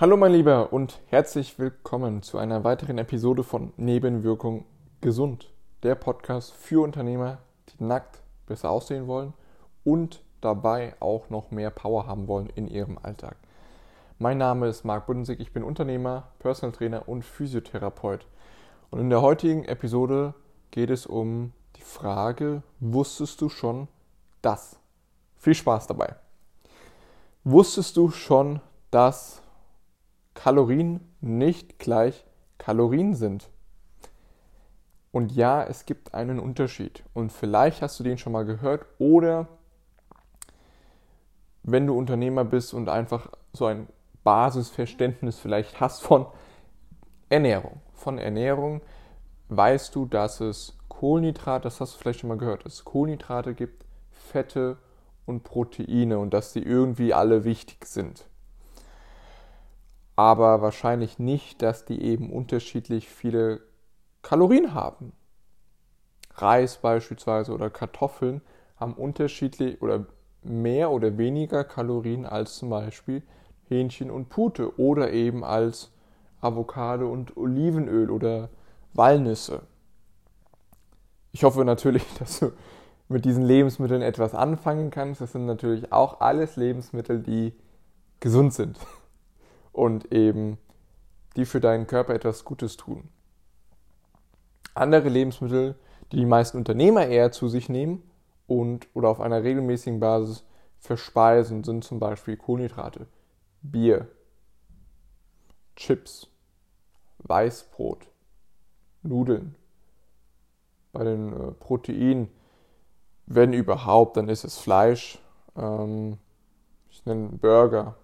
Hallo mein Lieber und herzlich willkommen zu einer weiteren Episode von Nebenwirkung Gesund, der Podcast für Unternehmer, die nackt besser aussehen wollen und dabei auch noch mehr Power haben wollen in ihrem Alltag. Mein Name ist Marc Bündensig, ich bin Unternehmer, Personal Trainer und Physiotherapeut. Und in der heutigen Episode geht es um die Frage, wusstest du schon das? Viel Spaß dabei! Wusstest du schon, dass Kalorien nicht gleich Kalorien sind? Und ja, es gibt einen Unterschied. Und vielleicht hast du den schon mal gehört oder wenn du Unternehmer bist und einfach so ein Basisverständnis vielleicht hast von Ernährung, weißt du, dass es Kohlenhydrate, das hast du vielleicht schon mal gehört, dass es Kohlenhydrate gibt, Fette und Proteine und dass die irgendwie alle wichtig sind. Aber wahrscheinlich nicht, dass die eben unterschiedlich viele Kalorien haben. Reis beispielsweise oder Kartoffeln haben unterschiedlich oder mehr oder weniger Kalorien als zum Beispiel Hähnchen und Pute oder eben als Avocado und Olivenöl oder Walnüsse. Ich hoffe natürlich, dass du mit diesen Lebensmitteln etwas anfangen kannst. Das sind natürlich auch alles Lebensmittel, die gesund sind. Und eben die für deinen Körper etwas Gutes tun. Andere Lebensmittel, die die meisten Unternehmer eher zu sich nehmen und oder auf einer regelmäßigen Basis verspeisen, sind zum Beispiel Kohlenhydrate, Bier, Chips, Weißbrot, Nudeln. Bei den Proteinen, wenn überhaupt, dann ist es Fleisch, ich nenne Burger.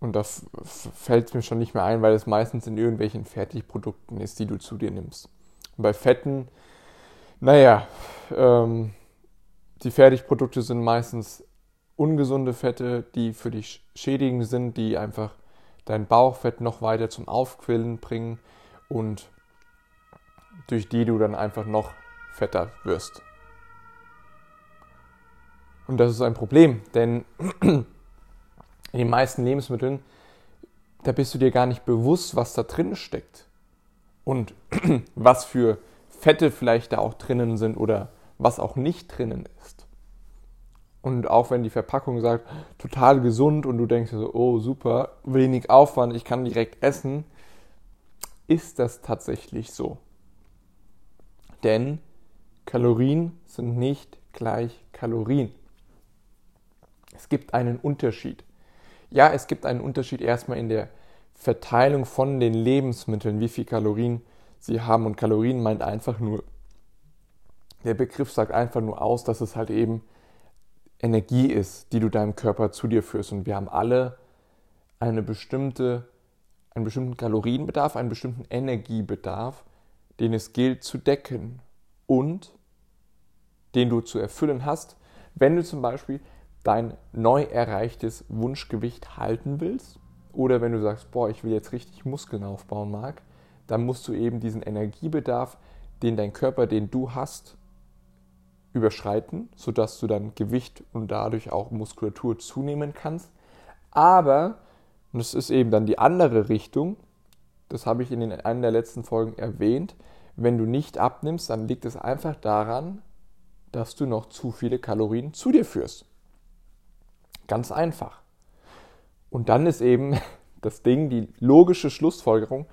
Und da fällt es mir schon nicht mehr ein, weil es meistens in irgendwelchen Fertigprodukten ist, die du zu dir nimmst. Und bei Fetten, die Fertigprodukte sind meistens ungesunde Fette, die für dich schädigend sind, die einfach dein Bauchfett noch weiter zum Aufquillen bringen und durch die du dann einfach noch fetter wirst. Und das ist ein Problem, denn in den meisten Lebensmitteln, da bist du dir gar nicht bewusst, was da drin steckt und was für Fette vielleicht da auch drinnen sind oder was auch nicht drinnen ist. Und auch wenn die Verpackung sagt, total gesund und du denkst dir so, oh super, wenig Aufwand, ich kann direkt essen, ist das tatsächlich so. Denn Kalorien sind nicht gleich Kalorien. Es gibt einen Unterschied. Ja, es gibt einen Unterschied erstmal in der Verteilung von den Lebensmitteln, wie viel Kalorien sie haben. Und Kalorien meint einfach nur, der Begriff sagt einfach nur aus, dass es halt eben Energie ist, die du deinem Körper zu dir führst. Und wir haben alle einen bestimmten Kalorienbedarf, einen bestimmten Energiebedarf, den es gilt zu decken und den du zu erfüllen hast, wenn du zum Beispiel dein neu erreichtes Wunschgewicht halten willst oder wenn du sagst, ich will jetzt richtig Muskeln aufbauen, Marc, dann musst du eben diesen Energiebedarf, den du hast, überschreiten, sodass du dann Gewicht und dadurch auch Muskulatur zunehmen kannst. Aber, und das ist eben dann die andere Richtung, das habe ich in einer der letzten Folgen erwähnt, wenn du nicht abnimmst, dann liegt es einfach daran, dass du noch zu viele Kalorien zu dir führst. Ganz einfach. Und dann ist eben das Ding, die logische Schlussfolgerung,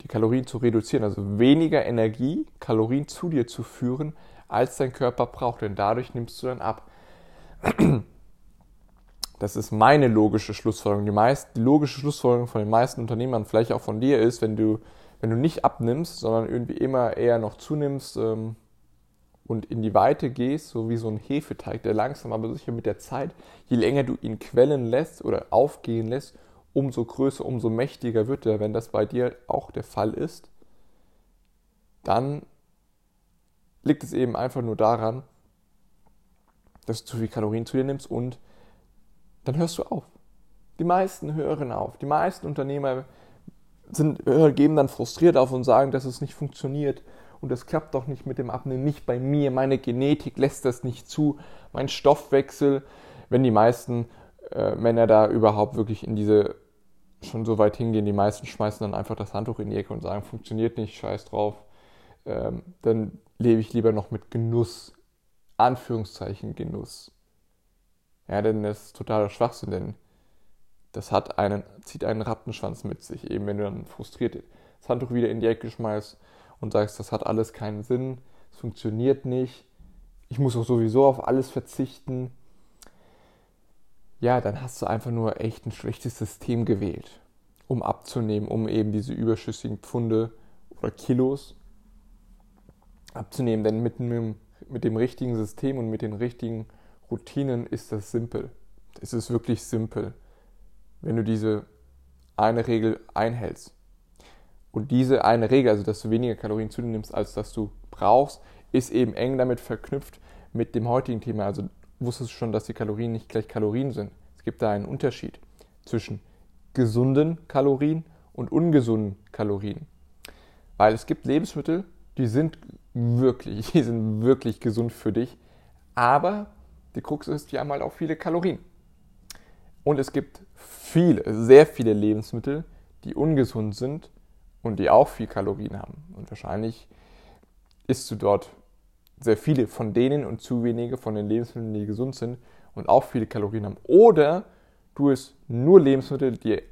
die Kalorien zu reduzieren, also weniger Energie, Kalorien zu dir zu führen, als dein Körper braucht, denn dadurch nimmst du dann ab. Das ist meine logische Schlussfolgerung. Die logische Schlussfolgerung von den meisten Unternehmern, vielleicht auch von dir, ist, wenn du nicht abnimmst, sondern irgendwie immer eher noch zunimmst, und in die Weite gehst, so wie so ein Hefeteig, der langsam, aber sicher mit der Zeit, je länger du ihn quellen lässt oder aufgehen lässt, umso größer, umso mächtiger wird er. Wenn das bei dir auch der Fall ist, dann liegt es eben einfach nur daran, dass du zu viel Kalorien zu dir nimmst und dann hörst du auf. Die meisten hören auf. Die meisten Unternehmer geben dann frustriert auf und sagen, dass es nicht funktioniert. Und das klappt doch nicht mit dem Abnehmen, nicht bei mir, meine Genetik lässt das nicht zu, mein Stoffwechsel, wenn die meisten Männer da überhaupt wirklich in diese schon so weit hingehen. Die meisten schmeißen dann einfach das Handtuch in die Ecke und sagen, funktioniert nicht, scheiß drauf. Dann lebe ich lieber noch mit Genuss, Anführungszeichen Genuss. Ja, denn das ist totaler Schwachsinn, denn das hat zieht einen Rattenschwanz mit sich, eben wenn du dann frustriert das Handtuch wieder in die Ecke schmeißt und sagst, das hat alles keinen Sinn, es funktioniert nicht, ich muss auch sowieso auf alles verzichten. Ja, dann hast du einfach nur echt ein schlechtes System gewählt, um abzunehmen, um eben diese überschüssigen Pfunde oder Kilos abzunehmen. Denn mit dem richtigen System und mit den richtigen Routinen ist das simpel. Es ist wirklich simpel, wenn du diese eine Regel einhältst. Und diese eine Regel, also dass du weniger Kalorien zu dir nimmst, als dass du brauchst, ist eben eng damit verknüpft mit dem heutigen Thema. Also wusstest du schon, dass die Kalorien nicht gleich Kalorien sind. Es gibt da einen Unterschied zwischen gesunden Kalorien und ungesunden Kalorien. Weil es gibt Lebensmittel, die sind wirklich gesund für dich, aber die Krux ist, die haben halt auch viele Kalorien. Und es gibt viele, sehr viele Lebensmittel, die ungesund sind und die auch viel Kalorien haben. Und wahrscheinlich isst du dort sehr viele von denen und zu wenige von den Lebensmitteln, die gesund sind und auch viele Kalorien haben. Oder du isst nur Lebensmittel, die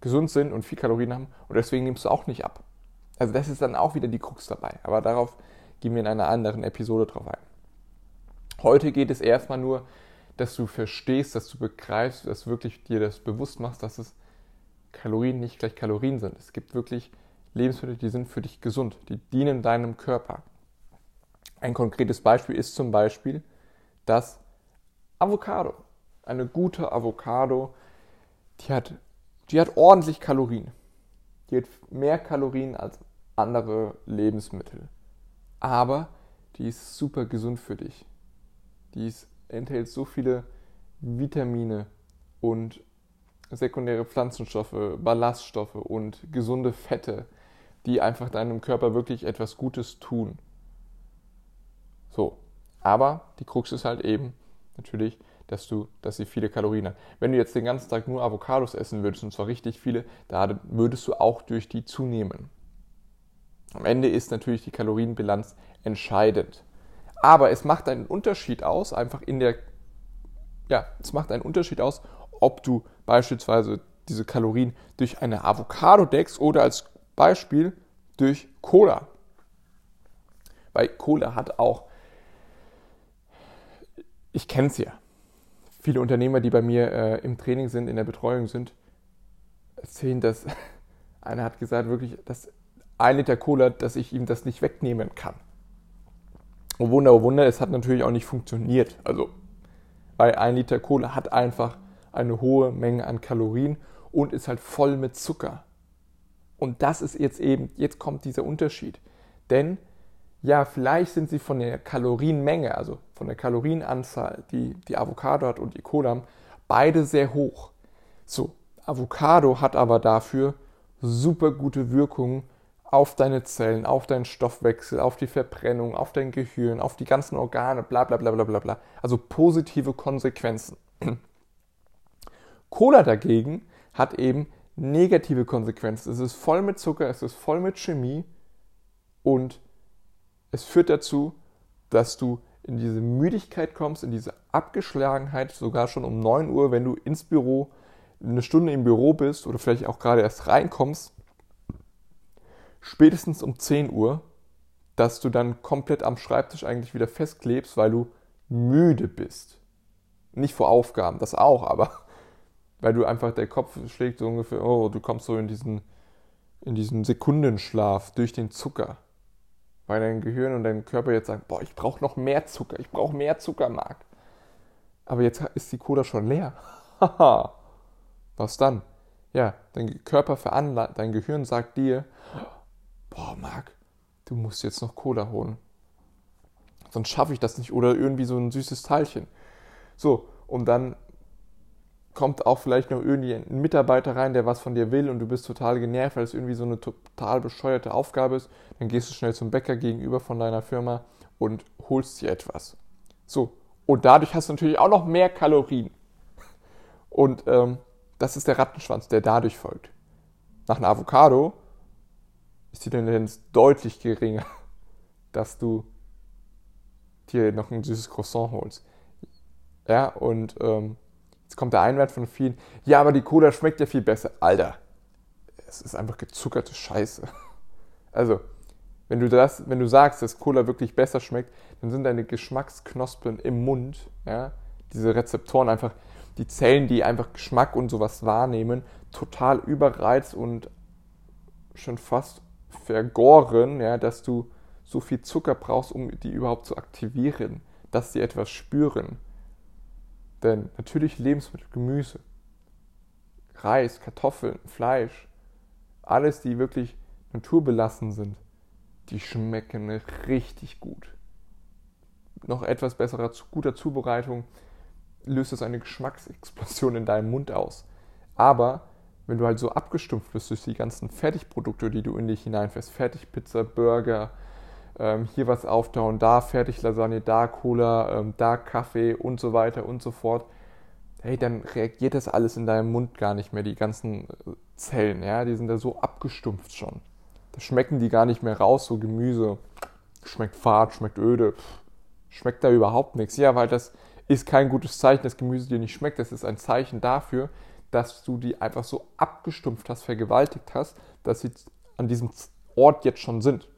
gesund sind und viel Kalorien haben und deswegen nimmst du auch nicht ab. Also das ist dann auch wieder die Krux dabei. Aber darauf gehen wir in einer anderen Episode drauf ein. Heute geht es erstmal nur, dass du verstehst, dass du begreifst, dass wirklich dir das bewusst machst, dass es Kalorien nicht gleich Kalorien sind. Es gibt wirklich Lebensmittel, die sind für dich gesund, die dienen deinem Körper. Ein konkretes Beispiel ist zum Beispiel das Avocado. Eine gute Avocado, die hat ordentlich Kalorien. Die hat mehr Kalorien als andere Lebensmittel. Aber die ist super gesund für dich. Die enthält so viele Vitamine und sekundäre Pflanzenstoffe, Ballaststoffe und gesunde Fette, die einfach deinem Körper wirklich etwas Gutes tun. So, aber die Krux ist halt eben natürlich, dass sie viele Kalorien hat. Wenn du jetzt den ganzen Tag nur Avocados essen würdest, und zwar richtig viele, da würdest du auch durch die zunehmen. Am Ende ist natürlich die Kalorienbilanz entscheidend. Aber es macht einen Unterschied aus, ob du beispielsweise diese Kalorien durch eine Avocado deckst oder als Beispiel durch Cola. Weil Cola hat auch, ich kenne es ja, viele Unternehmer, die bei mir im Training sind, in der Betreuung sind, erzählen, dass einer hat gesagt, wirklich, dass 1 Liter Cola, dass ich ihm das nicht wegnehmen kann. Oh Wunder, es hat natürlich auch nicht funktioniert. Also, weil 1 Liter Cola hat einfach eine hohe Menge an Kalorien und ist halt voll mit Zucker. Und das ist jetzt kommt dieser Unterschied. Denn, ja, vielleicht sind sie von der Kalorienmenge, also von der Kalorienanzahl, die die Avocado hat und die Cola haben, beide sehr hoch. So, Avocado hat aber dafür super gute Wirkungen auf deine Zellen, auf deinen Stoffwechsel, auf die Verbrennung, auf dein Gehirn, auf die ganzen Organe, bla bla bla bla bla bla. Also positive Konsequenzen. Cola dagegen hat eben negative Konsequenzen. Es ist voll mit Zucker, es ist voll mit Chemie und es führt dazu, dass du in diese Müdigkeit kommst, in diese Abgeschlagenheit, sogar schon um 9 Uhr, wenn du eine Stunde im Büro bist oder vielleicht auch gerade erst reinkommst, spätestens um 10 Uhr, dass du dann komplett am Schreibtisch eigentlich wieder festklebst, weil du müde bist. Nicht vor Aufgaben, das auch, aber weil du einfach, der Kopf schlägt so ungefähr, oh, du kommst so in diesen Sekundenschlaf durch den Zucker. Weil dein Gehirn und dein Körper jetzt sagen, boah, ich brauche noch mehr Zucker, ich brauche mehr Zuckermark. Aber jetzt ist die Cola schon leer. Haha. Was dann? Ja, dein Körper veranlagt, dein Gehirn sagt dir, boah, Marc, du musst jetzt noch Cola holen. Sonst schaffe ich das nicht. Oder irgendwie so ein süßes Teilchen. So, und dann kommt auch vielleicht noch irgendwie ein Mitarbeiter rein, der was von dir will und du bist total genervt, weil es irgendwie so eine total bescheuerte Aufgabe ist, dann gehst du schnell zum Bäcker gegenüber von deiner Firma und holst dir etwas. So, und dadurch hast du natürlich auch noch mehr Kalorien. Und das ist der Rattenschwanz, der dadurch folgt. Nach einer Avocado ist die Tendenz deutlich geringer, dass du dir noch ein süßes Croissant holst. Ja, und jetzt kommt der Einwand von vielen, ja, aber die Cola schmeckt ja viel besser. Alter, es ist einfach gezuckerte Scheiße. Also, wenn du sagst, dass Cola wirklich besser schmeckt, dann sind deine Geschmacksknospen im Mund, ja, diese Rezeptoren einfach, die Zellen, die einfach Geschmack und sowas wahrnehmen, total überreizt und schon fast vergoren, ja, dass du so viel Zucker brauchst, um die überhaupt zu aktivieren, dass sie etwas spüren. Denn natürlich Lebensmittel, Gemüse, Reis, Kartoffeln, Fleisch, alles, die wirklich naturbelassen sind, die schmecken richtig gut. Noch etwas besserer, guter Zubereitung löst es eine Geschmacksexplosion in deinem Mund aus. Aber wenn du halt so abgestumpft bist durch die ganzen Fertigprodukte, die du in dich hineinfährst, Fertigpizza, Burger, hier was auftauen, da Fertiglasagne, da Cola, da Kaffee und so weiter und so fort, hey, dann reagiert das alles in deinem Mund gar nicht mehr, die ganzen Zellen, ja, die sind da so abgestumpft schon. Da schmecken die gar nicht mehr raus, so Gemüse, schmeckt fad, schmeckt öde, schmeckt da überhaupt nichts. Ja, weil das ist kein gutes Zeichen, dass Gemüse dir nicht schmeckt, das ist ein Zeichen dafür, dass du die einfach so abgestumpft hast, vergewaltigt hast, dass sie an diesem Ort jetzt schon sind.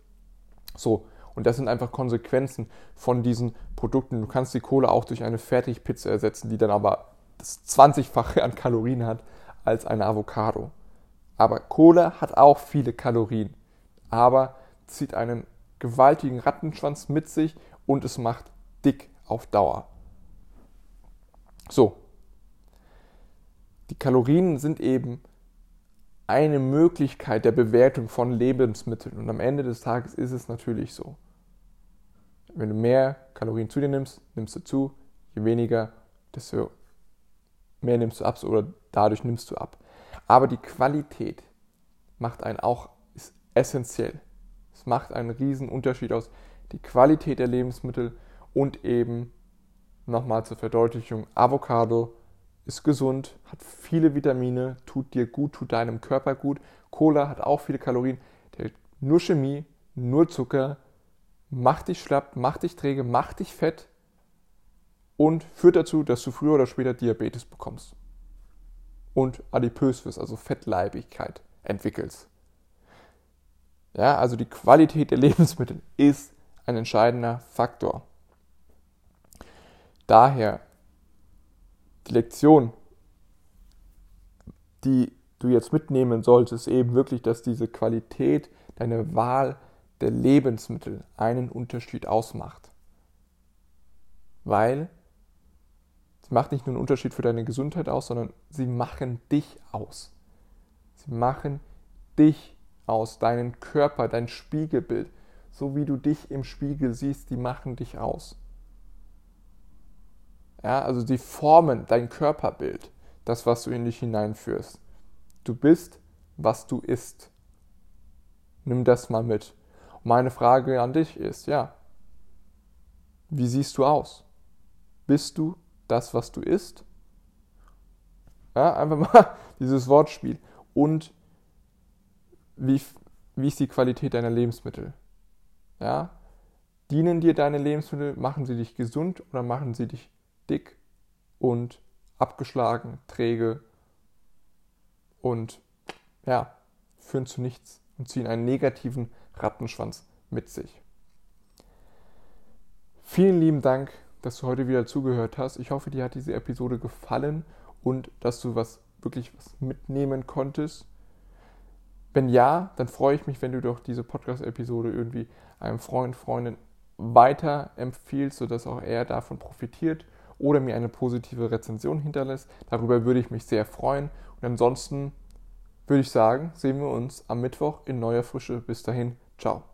So, und das sind einfach Konsequenzen von diesen Produkten. Du kannst die Cola auch durch eine Fertigpizza ersetzen, die dann aber das 20-fache an Kalorien hat als eine Avocado. Aber Cola hat auch viele Kalorien, aber zieht einen gewaltigen Rattenschwanz mit sich und es macht dick auf Dauer. So. Die Kalorien sind eben eine Möglichkeit der Bewertung von Lebensmitteln. Und am Ende des Tages ist es natürlich so. Wenn du mehr Kalorien zu dir nimmst, nimmst du zu. Je weniger, desto mehr nimmst du ab oder dadurch nimmst du ab. Aber die Qualität macht einen auch, ist essentiell. Es macht einen riesen Unterschied aus. Die Qualität der Lebensmittel und eben, nochmal zur Verdeutlichung, Avocado ist gesund, hat viele Vitamine, tut dir gut, tut deinem Körper gut. Cola hat auch viele Kalorien, nur Chemie, nur Zucker, macht dich schlapp, macht dich träge, macht dich fett und führt dazu, dass du früher oder später Diabetes bekommst und adipös wirst, also Fettleibigkeit entwickelst. Ja, also die Qualität der Lebensmittel ist ein entscheidender Faktor. Daher die Lektion, die du jetzt mitnehmen solltest, eben wirklich, dass diese Qualität, deine Wahl der Lebensmittel einen Unterschied ausmacht. Weil sie macht nicht nur einen Unterschied für deine Gesundheit aus, sondern sie machen dich aus. Sie machen dich aus, deinen Körper, dein Spiegelbild, so wie du dich im Spiegel siehst, die machen dich aus. Ja, also die formen dein Körperbild, das, was du in dich hineinführst. Du bist, was du isst. Nimm das mal mit. Und meine Frage an dich ist, ja, wie siehst du aus? Bist du das, was du isst? Ja, einfach mal dieses Wortspiel. Und wie ist die Qualität deiner Lebensmittel? Ja, dienen dir deine Lebensmittel, machen sie dich gesund oder machen sie dich dick und abgeschlagen, träge und ja, führen zu nichts und ziehen einen negativen Rattenschwanz mit sich. Vielen lieben Dank, dass du heute wieder zugehört hast. Ich hoffe, dir hat diese Episode gefallen und dass du wirklich was mitnehmen konntest. Wenn ja, dann freue ich mich, wenn du doch diese Podcast-Episode irgendwie einem Freund, Freundin weiterempfiehlst, sodass auch er davon profitiert. Oder mir eine positive Rezension hinterlässt. Darüber würde ich mich sehr freuen. Und ansonsten würde ich sagen, sehen wir uns am Mittwoch in neuer Frische. Bis dahin, ciao.